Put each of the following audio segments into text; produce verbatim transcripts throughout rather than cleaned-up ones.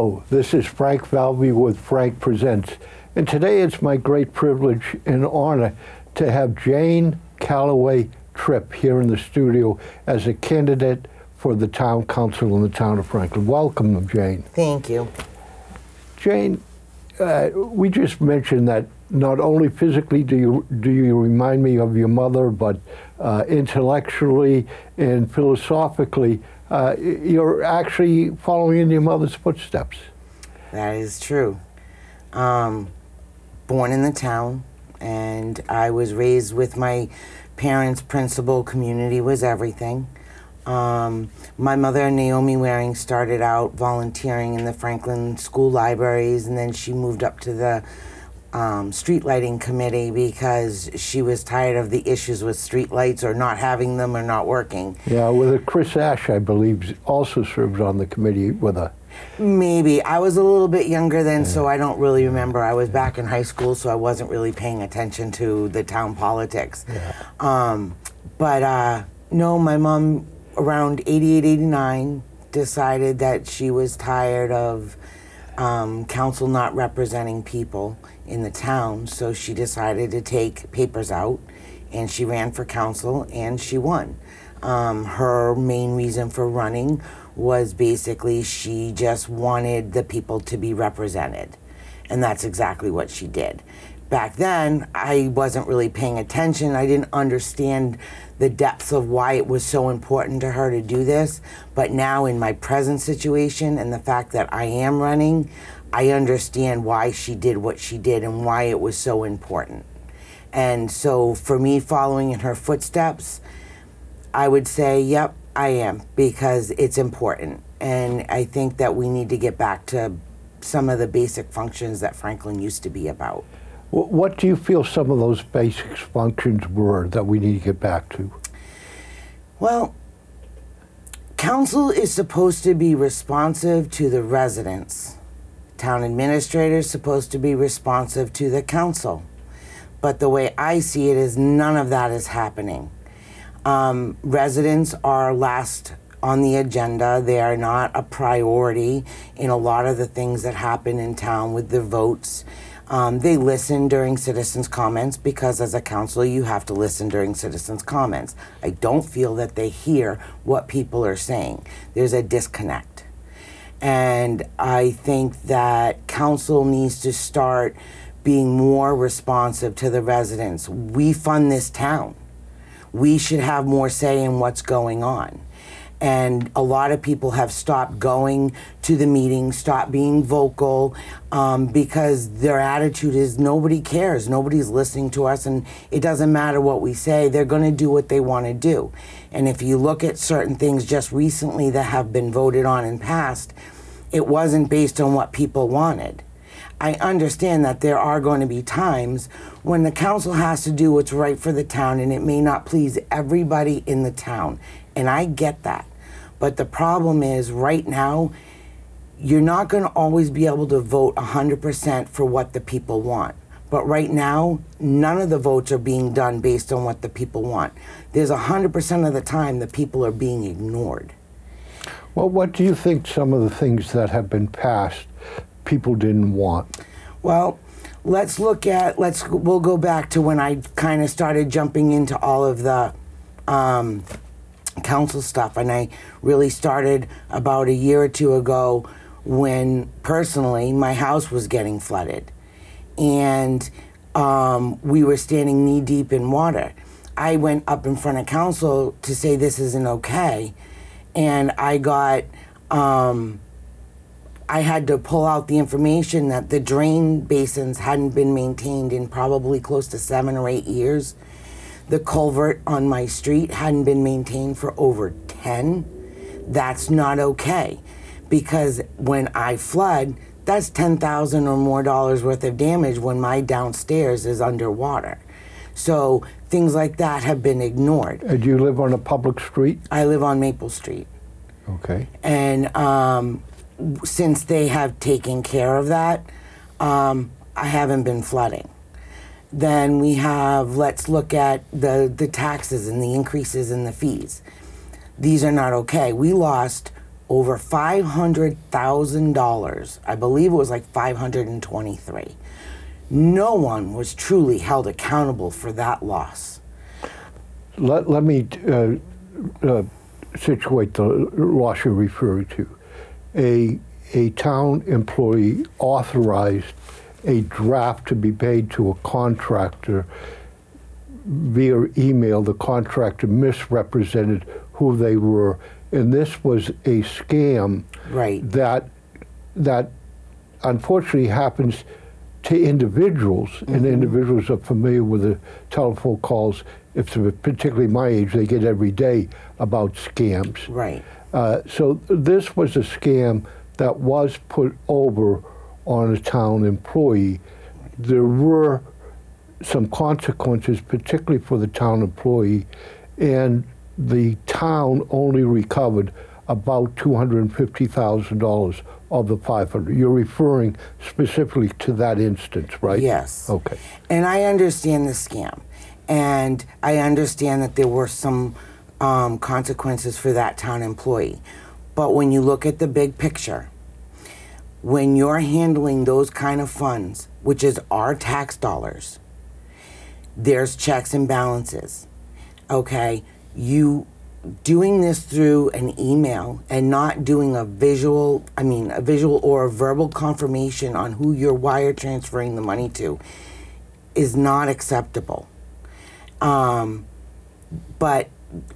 Hello, this is Frank Falvey with Frank Presents, and today it's my great privilege and honor to have Jane Callaway-Tripp here in the studio as a candidate for the town council in the town of Franklin. Welcome, Jane. Thank you. Jane, uh, we just mentioned that not only physically do you do you remind me of your mother, but uh, intellectually and philosophically, Uh, you're actually following in your mother's footsteps. That is true. Um, born in the town, and I was raised with my parents' principal. Community was everything. Um, my mother, Naomi Waring, started out volunteering in the Franklin school libraries, and then she moved up to the um, street lighting committee because she was tired of the issues with street lights, or not having them, or not working. Yeah, with well, Chris Ash, I believe, also served on the committee with her. Maybe. I was a little bit younger then, yeah. So I don't really remember. I was yeah. back in high school, so I wasn't really paying attention to the town politics. Yeah. Um, but uh, no, my mom, around eighty-eight, eighty-nine, decided that she was tired of Um, council not representing people in the town, so she decided to take papers out, and she ran for council and she won. Um, her main reason for running was basically she just wanted the people to be represented, and that's exactly what she did. Back then, I wasn't really paying attention. I didn't understand the depths of why it was so important to her to do this, but now in my present situation and the fact that I am running, I understand why she did what she did and why it was so important. And so for me, following in her footsteps, I would say, yep, I am, because it's important. And I think that we need to get back to some of the basic functions that Franklin used to be about. What do you feel some of those basic functions were that we need to get back to? Well, council is supposed to be responsive to the residents. Town administrator is supposed to be responsive to the council. But the way I see it is none of that is happening. Um, residents are last on the agenda. They are not a priority in a lot of the things that happen in town with the votes. Um, they listen during citizens' comments, because as a council, you have to listen during citizens' comments. I don't feel that they hear what people are saying. There's a disconnect. And I think that council needs to start being more responsive to the residents. We fund this town. We should have more say in what's going on. And a lot of people have stopped going to the meetings, stopped being vocal, um, because their attitude is nobody cares, nobody's listening to us, and it doesn't matter what we say, they're gonna do what they wanna do. And if you look at certain things just recently that have been voted on and passed, it wasn't based on what people wanted. I understand that there are going to be times when the council has to do what's right for the town, and it may not please everybody in the town, and I get that. But the problem is, right now, you're not going to always be able to vote one hundred percent for what the people want. But right now, none of the votes are being done based on what the people want. There's one hundred percent of the time the people are being ignored. Well, what do you think some of the things that have been passed people didn't want? Well, let's look at, let's, we'll go back to when I kind of started jumping into all of the um, council stuff, and I really started about a year or two ago when personally my house was getting flooded, and um, we were standing knee deep in water. I went up in front of council to say this isn't okay, and I got um, I had to pull out the information that the drain basins hadn't been maintained in probably close to seven or eight years. The culvert on my street hadn't been maintained for over ten. That's not okay, because when I flood, that's ten thousand dollars or more dollars worth of damage when my downstairs is underwater. So things like that have been ignored. Uh, do you live on a public street? I live on Maple Street. Okay. And um, since they have taken care of that, um, I haven't been flooding. Then we have, let's look at the, the taxes and the increases in the fees. These are not okay. We lost over five hundred thousand dollars. I believe it was like five hundred twenty-three. No one was truly held accountable for that loss. Let, let me uh, uh, situate the loss you're referring to. A, a town employee authorized a draft to be paid to a contractor. Via email, the contractor misrepresented who they were, and this was a scam, right. that that unfortunately happens to individuals, mm-hmm. and individuals are familiar with the telephone calls, if they're particularly my age, they get every day about scams. Right. Uh, so this was a scam that was put over on a town employee. There were some consequences, particularly for the town employee, and the town only recovered about two hundred fifty thousand dollars of the five hundred thousand dollars. You're referring specifically to that instance, right? Yes. Okay. And I understand the scam, and I understand that there were some um, consequences for that town employee. But when you look at the big picture, when you're handling those kind of funds, which is our tax dollars, there's checks and balances, okay? You doing this through an email and not doing a visual, I mean, a visual or a verbal confirmation on who you're wire transferring the money to is not acceptable. Um, but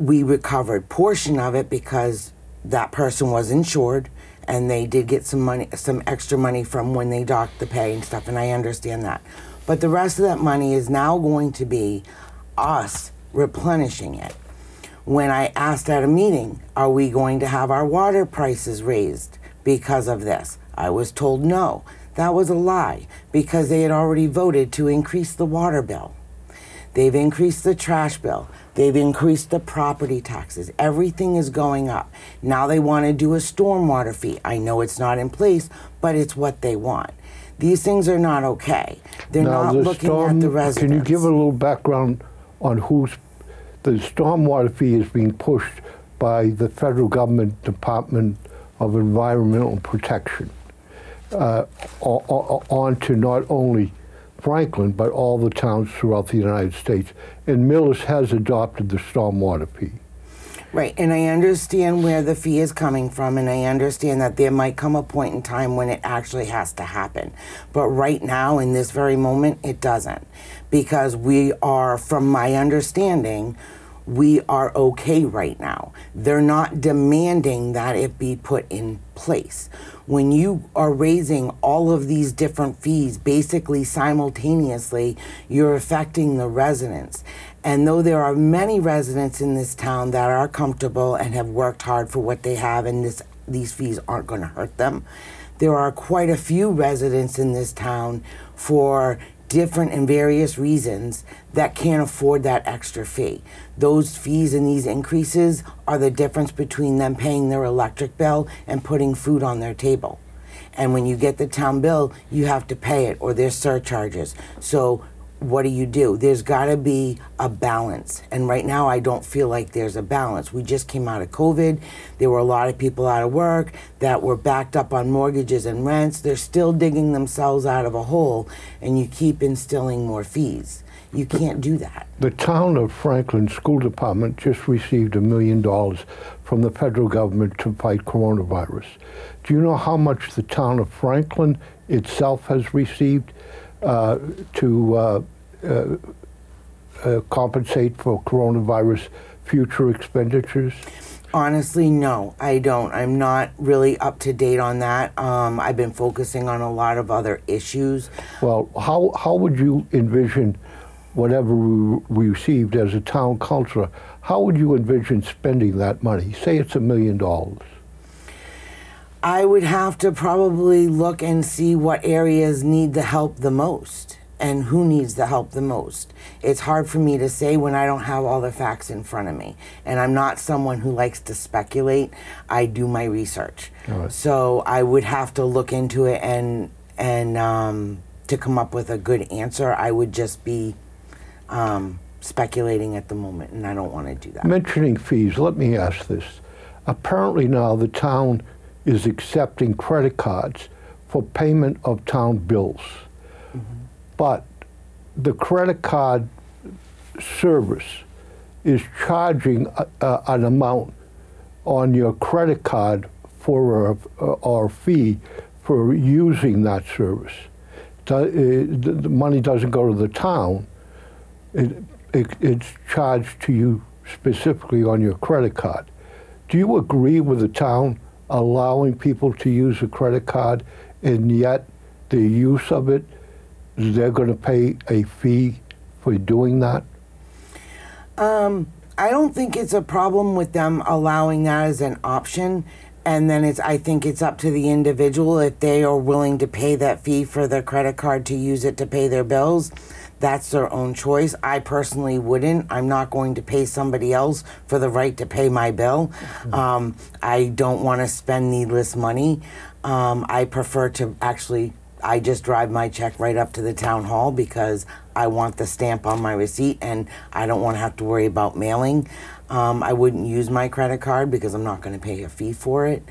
we recovered a portion of it because that person was insured and they did get some money, some extra money from when they docked the pay and stuff, and I understand that. But the rest of that money is now going to be us replenishing it. When I asked at a meeting, are we going to have our water prices raised because of this? I was told no. That was a lie because they had already voted to increase the water bill. They've increased the trash bill. They've increased the property taxes. Everything is going up. Now they want to do a stormwater fee. I know it's not in place, but it's what they want. These things are not okay. They're now, not the looking storm, at the residents. Can you give a little background on who's, the stormwater fee is being pushed by the federal government Department of Environmental Protection uh, onto not only Franklin, but all the towns throughout the United States. And Millis has adopted the stormwater fee. Right, and I understand where the fee is coming from, and I understand that there might come a point in time when it actually has to happen. But right now, in this very moment, it doesn't. Because we are, from my understanding, we are okay right now. They're not demanding that it be put in place. When you are raising all of these different fees basically simultaneously, you're affecting the residents. And though there are many residents in this town that are comfortable and have worked hard for what they have, and this, these fees aren't going to hurt them, there are quite a few residents in this town for different and various reasons that can't afford that extra fee. Those fees and these increases are the difference between them paying their electric bill and putting food on their table. And when you get the town bill, you have to pay it, or there's surcharges. So what do you do? There's got to be a balance. And right now, I don't feel like there's a balance. We just came out of COVID. There were a lot of people out of work that were backed up on mortgages and rents. They're still digging themselves out of a hole, and you keep instilling more fees. You can't do that. The town of Franklin School Department just received a million dollars from the federal government to fight coronavirus. Do you know how much the town of Franklin itself has received? Uh, to uh, uh, uh, compensate for coronavirus future expenditures? Honestly, no, I don't. I'm not really up to date on that. Um, I've been focusing on a lot of other issues. Well, how, how would you envision whatever we received as a town councilor, how would you envision spending that money? Say it's a million dollars. I would have to probably look and see what areas need the help the most and who needs the help the most. It's hard for me to say when I don't have all the facts in front of me. And I'm not someone who likes to speculate. I do my research. Right. So I would have to look into it and and um, to come up with a good answer. I would just be um, speculating at the moment, and I don't want to do that. Mentioning fees, let me ask this. Apparently now the town is accepting credit cards for payment of town bills. Mm-hmm. But the credit card service is charging a, a, an amount on your credit card for a, or a fee for using that service. The money doesn't go to the town. It, it, it's charged to you specifically on your credit card. Do you agree with the town allowing people to use a credit card, and yet the use of it, they're going to pay a fee for doing that? Um, I don't think it's a problem with them allowing that as an option. And then it's, I think it's up to the individual if they are willing to pay that fee for their credit card to use it to pay their bills. That's their own choice. I personally wouldn't. I'm not going to pay somebody else for the right to pay my bill. Mm-hmm. Um, I don't want to spend needless money. Um, I prefer to actually, I just drive my check right up to the town hall because I want the stamp on my receipt and I don't want to have to worry about mailing. Um, I wouldn't use my credit card because I'm not going to pay a fee for it.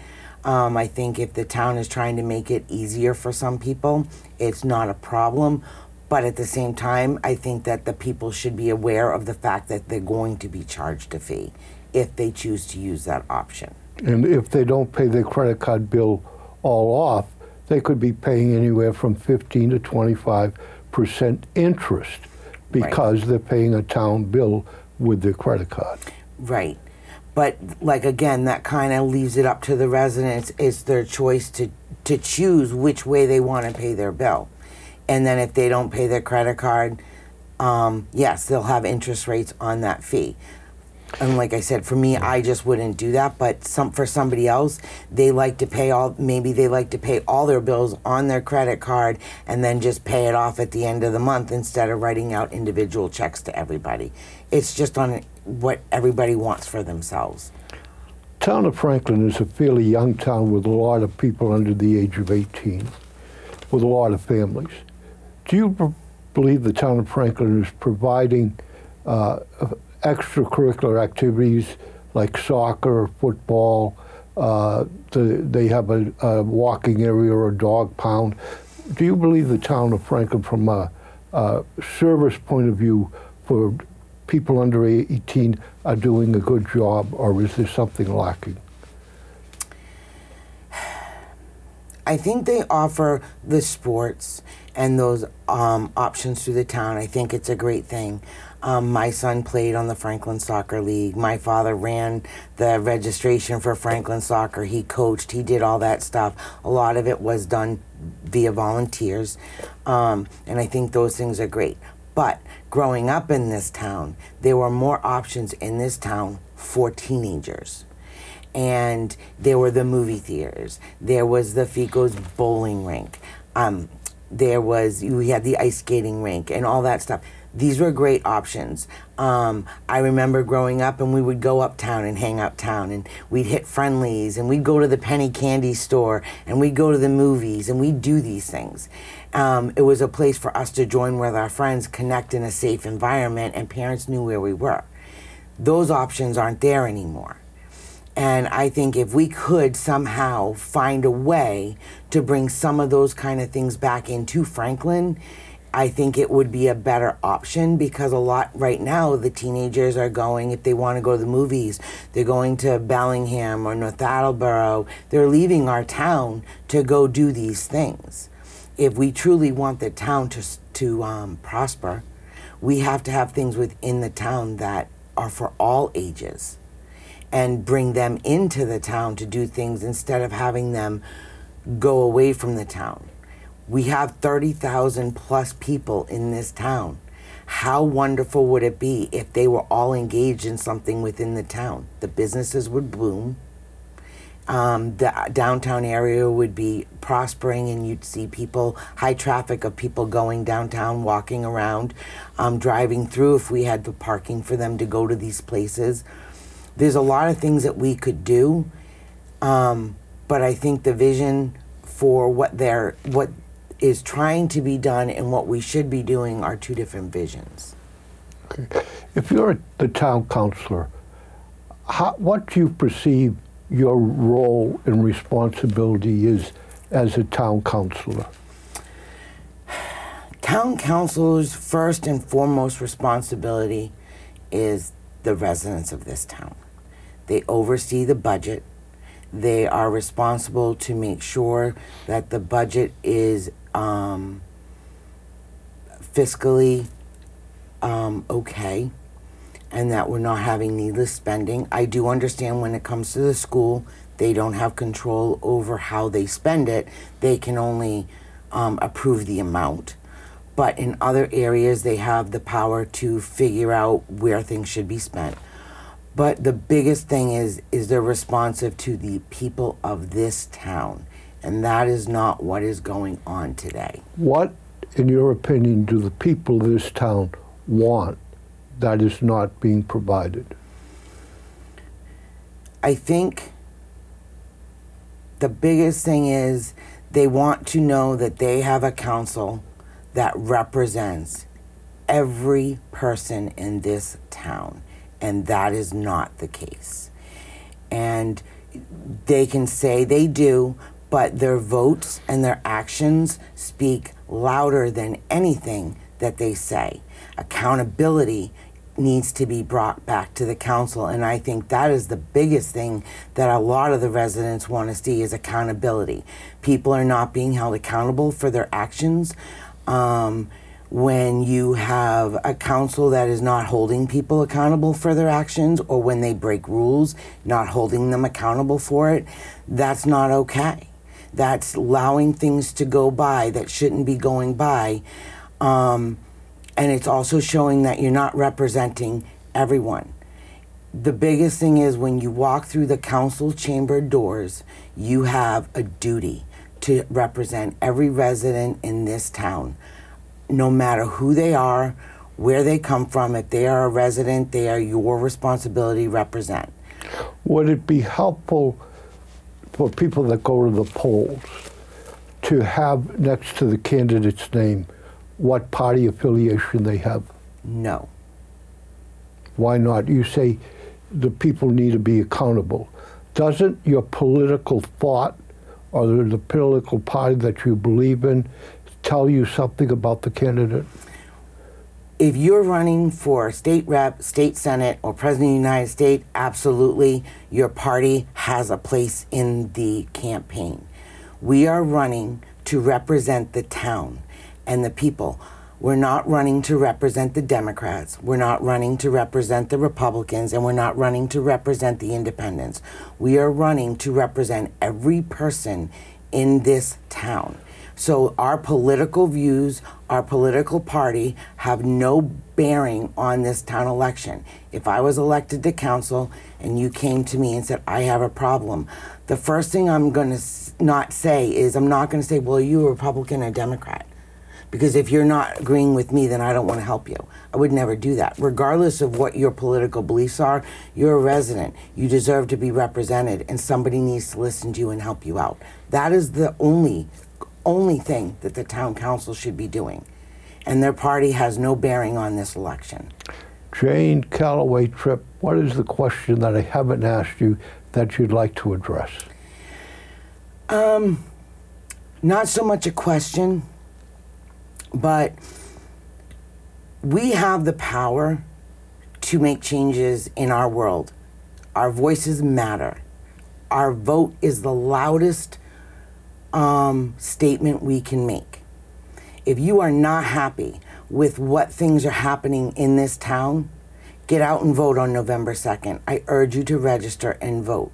Um, I think if the town is trying to make it easier for some people, it's not a problem. But at the same time, I think that the people should be aware of the fact that they're going to be charged a fee if they choose to use that option. And if they don't pay their credit card bill all off, they could be paying anywhere from fifteen to twenty-five percent interest because right. they're paying a town bill with their credit card. Right. But like, again, that kind of leaves it up to the residents. It's their choice to, to choose which way they want to pay their bill. And then if they don't pay their credit card, um, yes, they'll have interest rates on that fee. And like I said, for me, I just wouldn't do that. But some for somebody else, they like to pay all, maybe they like to pay all their bills on their credit card and then just pay it off at the end of the month instead of writing out individual checks to everybody. It's just on what everybody wants for themselves. Town of Franklin is a fairly young town with a lot of people under the age of eighteen, with a lot of families. Do you believe the town of Franklin is providing uh, extracurricular activities like soccer, football? Uh, the, they have a, a walking area or a dog pound. Do you believe the town of Franklin, from a, a service point of view, for people under eighteen are doing a good job, or is there something lacking? I think they offer the sports and those um, options through the town. I think it's a great thing. Um, my son played on the Franklin Soccer League. My father ran the registration for Franklin Soccer. He coached, he did all that stuff. A lot of it was done via volunteers. Um, and I think those things are great. But growing up in this town, there were more options in this town for teenagers. And there were the movie theaters. There was the Fico's bowling rink. Um, there was, we had the ice skating rink and all that stuff. These were great options. Um, I remember growing up and we would go uptown and hang uptown and we'd hit friendlies and we'd go to the penny candy store and we'd go to the movies and we'd do these things. Um, it was a place for us to join with our friends, connect in a safe environment, and parents knew where we were. Those options aren't there anymore. And I think if we could somehow find a way to bring some of those kind of things back into Franklin, I think it would be a better option, because a lot right now, the teenagers are going, if they want to go to the movies, they're going to Bellingham or North Attleboro. They're leaving our town to go do these things. If we truly want the town to, to um, prosper, we have to have things within the town that are for all ages, and bring them into the town to do things instead of having them go away from the town. We have thirty thousand plus people in this town. How wonderful would it be if they were all engaged in something within the town? The businesses would bloom. Um, the downtown area would be prospering, and you'd see people, high traffic of people going downtown, walking around, um, driving through if we had the parking for them to go to these places. There's a lot of things that we could do, um, but I think the vision for what they're, what is trying to be done and what we should be doing are two different visions. Okay. If you're the town councilor, how, what do you perceive your role and responsibility is as a town councilor? Town councilor's first and foremost responsibility is the residents of this town. They oversee the budget. They are responsible to make sure that the budget is um, fiscally um, okay, and that we're not having needless spending. I do understand when it comes to the school, they don't have control over how they spend it. They can only um, approve the amount. But in other areas, they have the power to figure out where things should be spent. But the biggest thing is, is they're responsive to the people of this town. And that is not what is going on today. What, in your opinion, do the people of this town want that is not being provided? I think the biggest thing is they want to know that they have a council that represents every person in this town. And that is not the case. And they can say they do, but their votes and their actions speak louder than anything that they say. Accountability needs to be brought back to the council, and I think that is the biggest thing that a lot of the residents want to see is accountability. People are not being held accountable for their actions. Um, when you have a council that is not holding people accountable for their actions, or when they break rules, not holding them accountable for it, that's not okay. That's allowing things to go by that shouldn't be going by. Um, and it's also showing that you're not representing everyone. The biggest thing is when you walk through the council chamber doors, you have a duty to represent every resident in this town, no matter who they are, where they come from. If they are a resident, they are your responsibility to represent. Would it be helpful for people that go to the polls to have next to the candidate's name what party affiliation they have? No. Why not? You say the people need to be accountable. Doesn't your political thought or the political party that you believe in tell you something about the candidate? If you're running for state rep, state senate, or president of the United States, absolutely, your party has a place in the campaign. We are running to represent the town and the people. We're not running to represent the Democrats. We're not running to represent the Republicans, and we're not running to represent the independents. We are running to represent every person in this town. So our political views, our political party have no bearing on this town election. If I was elected to council and you came to me and said, I have a problem, the first thing I'm gonna not say is, I'm not gonna say, well, are you a Republican or Democrat? Because if you're not agreeing with me, then I don't want to help you. I would never do that. Regardless of what your political beliefs are, you're a resident. You deserve to be represented, and somebody needs to listen to you and help you out. That is the only, only thing that the town council should be doing. And their party has no bearing on this election. Jane Callaway-Tripp, what is the question that I haven't asked you that you'd like to address? Um, not so much a question, but we have the power to make changes in our world. Our voices matter. Our vote is the loudest um, statement we can make. If you are not happy with what things are happening in this town, get out and vote on November second. I urge you to register and vote.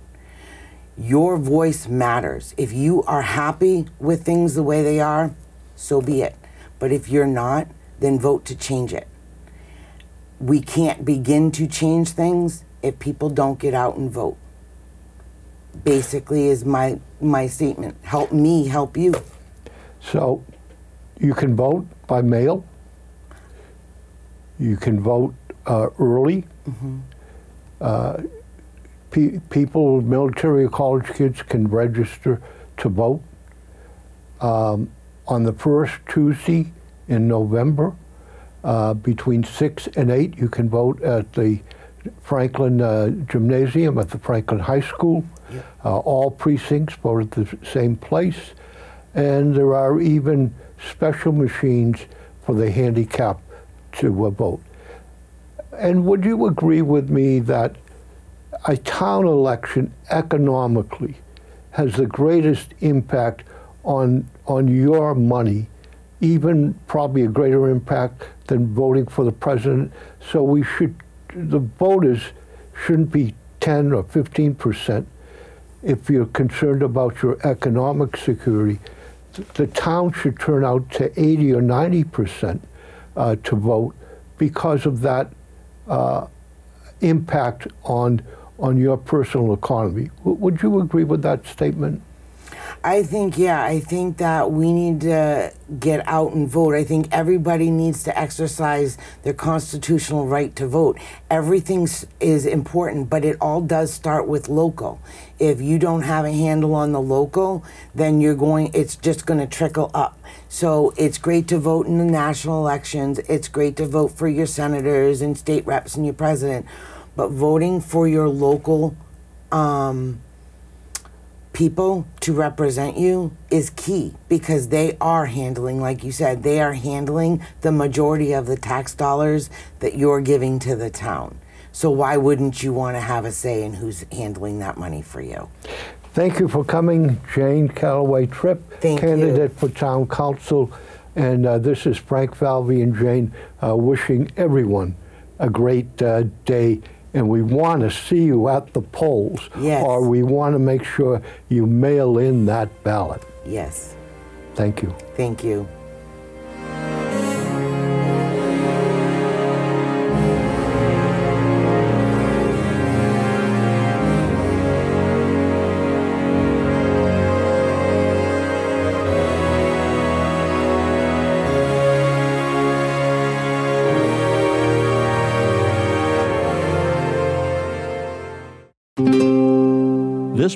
Your voice matters. If you are happy with things the way they are, so be it. But if you're not, then vote to change it. We can't begin to change things if people don't get out and vote. Basically is my my statement. Help me help you. So you can vote by mail. You can vote uh, early. Mm-hmm. uh, pe- people, military or college kids can register to vote. Um, On the first Tuesday in November, uh, between six and eight, you can vote at the Franklin uh, Gymnasium at the Franklin High School. Yeah. Uh, all precincts vote at the same place. And there are even special machines for the handicapped to uh, vote. And would you agree with me that a town election economically has the greatest impact on on your money, even probably a greater impact than voting for the president? So we should, the voters shouldn't be ten or fifteen percent if you're concerned about your economic security. The town should turn out to eighty or ninety percent uh, to vote because of that uh, impact on on your personal economy. W- would you agree with that statement? I think, yeah, I think that we need to get out and vote. I think everybody needs to exercise their constitutional right to vote. Everything is important, but it all does start with local. If you don't have a handle on the local, then you're going, it's just going to trickle up. So it's great to vote in the national elections. It's great to vote for your senators and state reps and your president, but voting for your local um, people to represent you is key, because they are handling, like you said, they are handling the majority of the tax dollars that you're giving to the town. So why wouldn't you want to have a say in who's handling that money for you? Thank you for coming, Jane Callaway-Tripp, candidate you. for town council. And uh, this is Frank Falvey and Jane uh, wishing everyone a great uh, day. And we want to see you at the polls, yes. Or we want to make sure you mail in that ballot. Yes. Thank you. Thank you. This